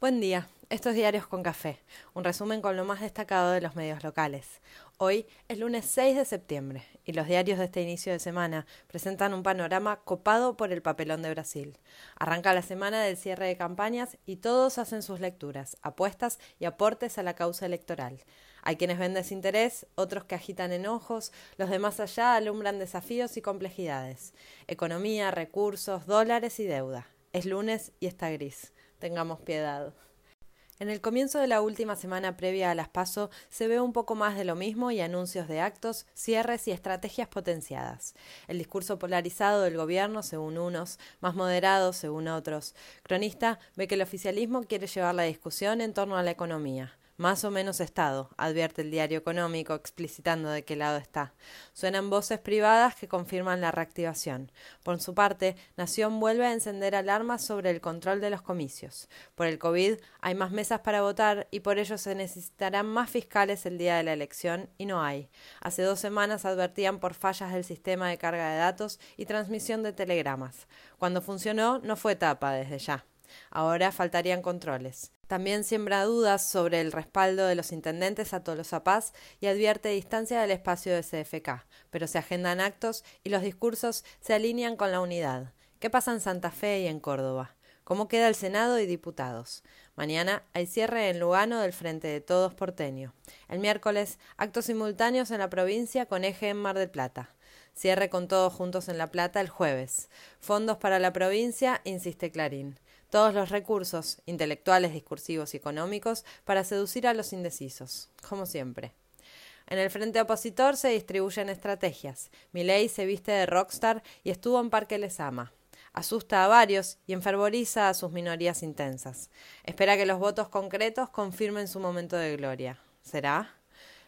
Buen día, esto es Diarios con Café, un resumen con lo más destacado de los medios locales. Hoy es lunes 6 de septiembre y los diarios de este inicio de semana presentan un panorama copado por el papelón de Brasil. Arranca la semana del cierre de campañas y todos hacen sus lecturas, apuestas y aportes a la causa electoral. Hay quienes ven desinterés, otros que agitan enojos, los de más allá alumbran desafíos y complejidades. Economía, recursos, dólares y deuda. Es lunes y está gris. Tengamos piedad. En el comienzo de la última semana previa a las PASO se ve un poco más de lo mismo y anuncios de actos, cierres y estrategias potenciadas. El discurso polarizado del gobierno según unos, más moderado según otros. Cronista ve que el oficialismo quiere llevar la discusión en torno a la economía. Más o menos Estado, advierte el diario económico, explicitando de qué lado está. Suenan voces privadas que confirman la reactivación. Por su parte, Nación vuelve a encender alarmas sobre el control de los comicios. Por el COVID hay más mesas para votar y por ello se necesitarán más fiscales el día de la elección y no hay. Hace 2 semanas advertían por fallas del sistema de carga de datos y transmisión de telegramas. Cuando funcionó, no fue tapa desde ya. Ahora faltarían controles. También siembra dudas sobre el respaldo de los intendentes a Tolosa Paz y advierte distancia del espacio de CFK, pero se agendan actos y los discursos se alinean con la unidad. ¿Qué pasa en Santa Fe y en Córdoba? ¿Cómo queda el Senado y diputados? Mañana hay cierre en Lugano del Frente de Todos porteño. El miércoles, actos simultáneos en la provincia con eje en Mar del Plata. Cierre con todos juntos en La Plata el jueves. Fondos para la provincia, insiste Clarín. Todos los recursos, intelectuales, discursivos y económicos, para seducir a los indecisos, como siempre. En el frente opositor se distribuyen estrategias. Milei se viste de rockstar y estuvo en Parque Lezama. Asusta a varios y enfervoriza a sus minorías intensas. Espera que los votos concretos confirmen su momento de gloria. ¿Será?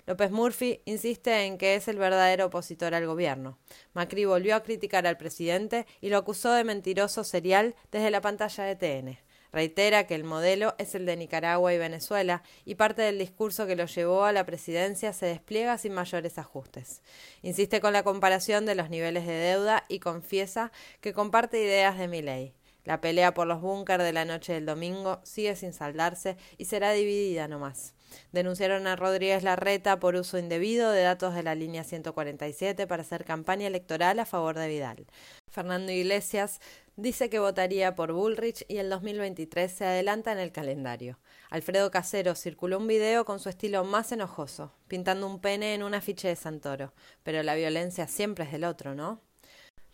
López Murphy insiste en que es el verdadero opositor al gobierno. Macri volvió a criticar al presidente y lo acusó de mentiroso serial desde la pantalla de TN. Reitera que el modelo es el de Nicaragua y Venezuela y parte del discurso que lo llevó a la presidencia se despliega sin mayores ajustes. Insiste con la comparación de los niveles de deuda y confiesa que comparte ideas de Milei. La pelea por los búnker de la noche del domingo sigue sin saldarse y será dividida nomás. Denunciaron a Rodríguez Larreta por uso indebido de datos de la línea 147 para hacer campaña electoral a favor de Vidal. Fernando Iglesias dice que votaría por Bullrich y el 2023 se adelanta en el calendario. Alfredo Casero circuló un video con su estilo más enojoso, pintando un pene en un afiche de Santoro. Pero la violencia siempre es del otro, ¿no?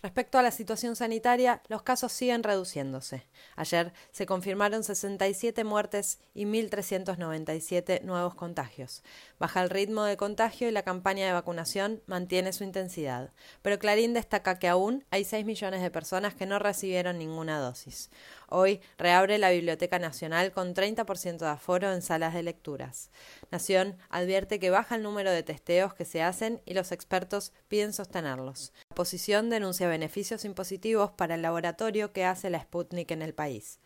Respecto a la situación sanitaria, los casos siguen reduciéndose. Ayer se confirmaron 67 muertes y 1.397 nuevos contagios. Baja el ritmo de contagio y la campaña de vacunación mantiene su intensidad. Pero Clarín destaca que aún hay 6 millones de personas que no recibieron ninguna dosis. Hoy reabre la Biblioteca Nacional con 30% de aforo en salas de lecturas. Nación advierte que baja el número de testeos que se hacen y los expertos piden sostenerlos. La oposición denuncia beneficios impositivos para el laboratorio que hace la Sputnik en el país.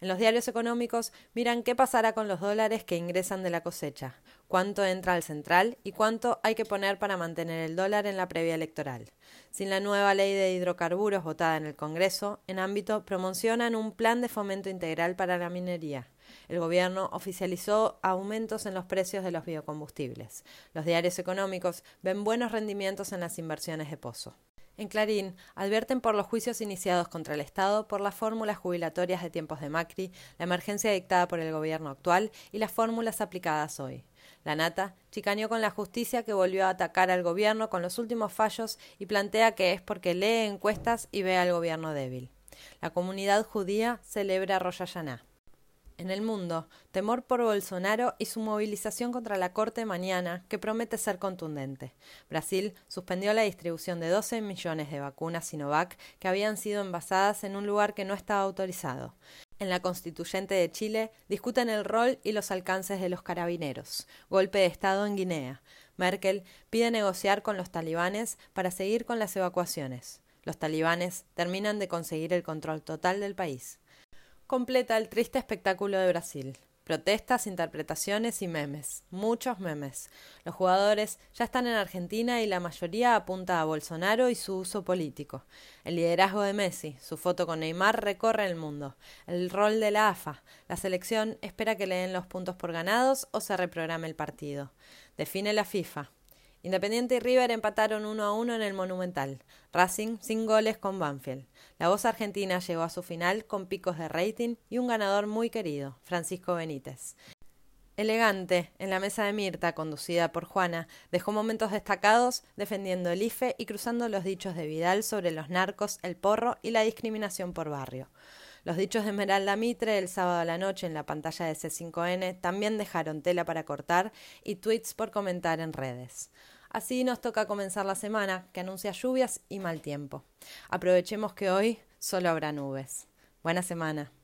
En los diarios económicos miran qué pasará con los dólares que ingresan de la cosecha, cuánto entra al central y cuánto hay que poner para mantener el dólar en la previa electoral. Sin la nueva ley de hidrocarburos votada en el Congreso, en ámbito promocionan un plan de fomento integral para la minería. El gobierno oficializó aumentos en los precios de los biocombustibles. Los diarios económicos ven buenos rendimientos en las inversiones de pozo. En Clarín, advierten por los juicios iniciados contra el Estado por las fórmulas jubilatorias de tiempos de Macri, la emergencia dictada por el gobierno actual y las fórmulas aplicadas hoy. La Nata chicaneó con la justicia que volvió a atacar al gobierno con los últimos fallos y plantea que es porque lee encuestas y ve al gobierno débil. La comunidad judía celebra Rosh Hashanah. En el mundo, temor por Bolsonaro y su movilización contra la Corte mañana, que promete ser contundente. Brasil suspendió la distribución de 12 millones de vacunas Sinovac que habían sido envasadas en un lugar que no estaba autorizado. En la Constituyente de Chile discuten el rol y los alcances de los carabineros. Golpe de Estado en Guinea. Merkel pide negociar con los talibanes para seguir con las evacuaciones. Los talibanes terminan de conseguir el control total del país. Completa el triste espectáculo de Brasil. Protestas, interpretaciones y memes. Muchos memes. Los jugadores ya están en Argentina y la mayoría apunta a Bolsonaro y su uso político. El liderazgo de Messi, su foto con Neymar recorre el mundo. El rol de la AFA. La selección espera que le den los puntos por ganados o se reprograme el partido. Define la FIFA. Independiente y River empataron 1-1 en el Monumental. Racing sin goles con Banfield. La voz argentina llegó a su final con picos de rating y un ganador muy querido, Francisco Benítez. Elegante, en la mesa de Mirta, conducida por Juana, dejó momentos destacados defendiendo el IFE y cruzando los dichos de Vidal sobre los narcos, el porro y la discriminación por barrio. Los dichos de Esmeralda Mitre el sábado a la noche en la pantalla de C5N también dejaron tela para cortar y tweets por comentar en redes. Así nos toca comenzar la semana, que anuncia lluvias y mal tiempo. Aprovechemos que hoy solo habrá nubes. Buena semana.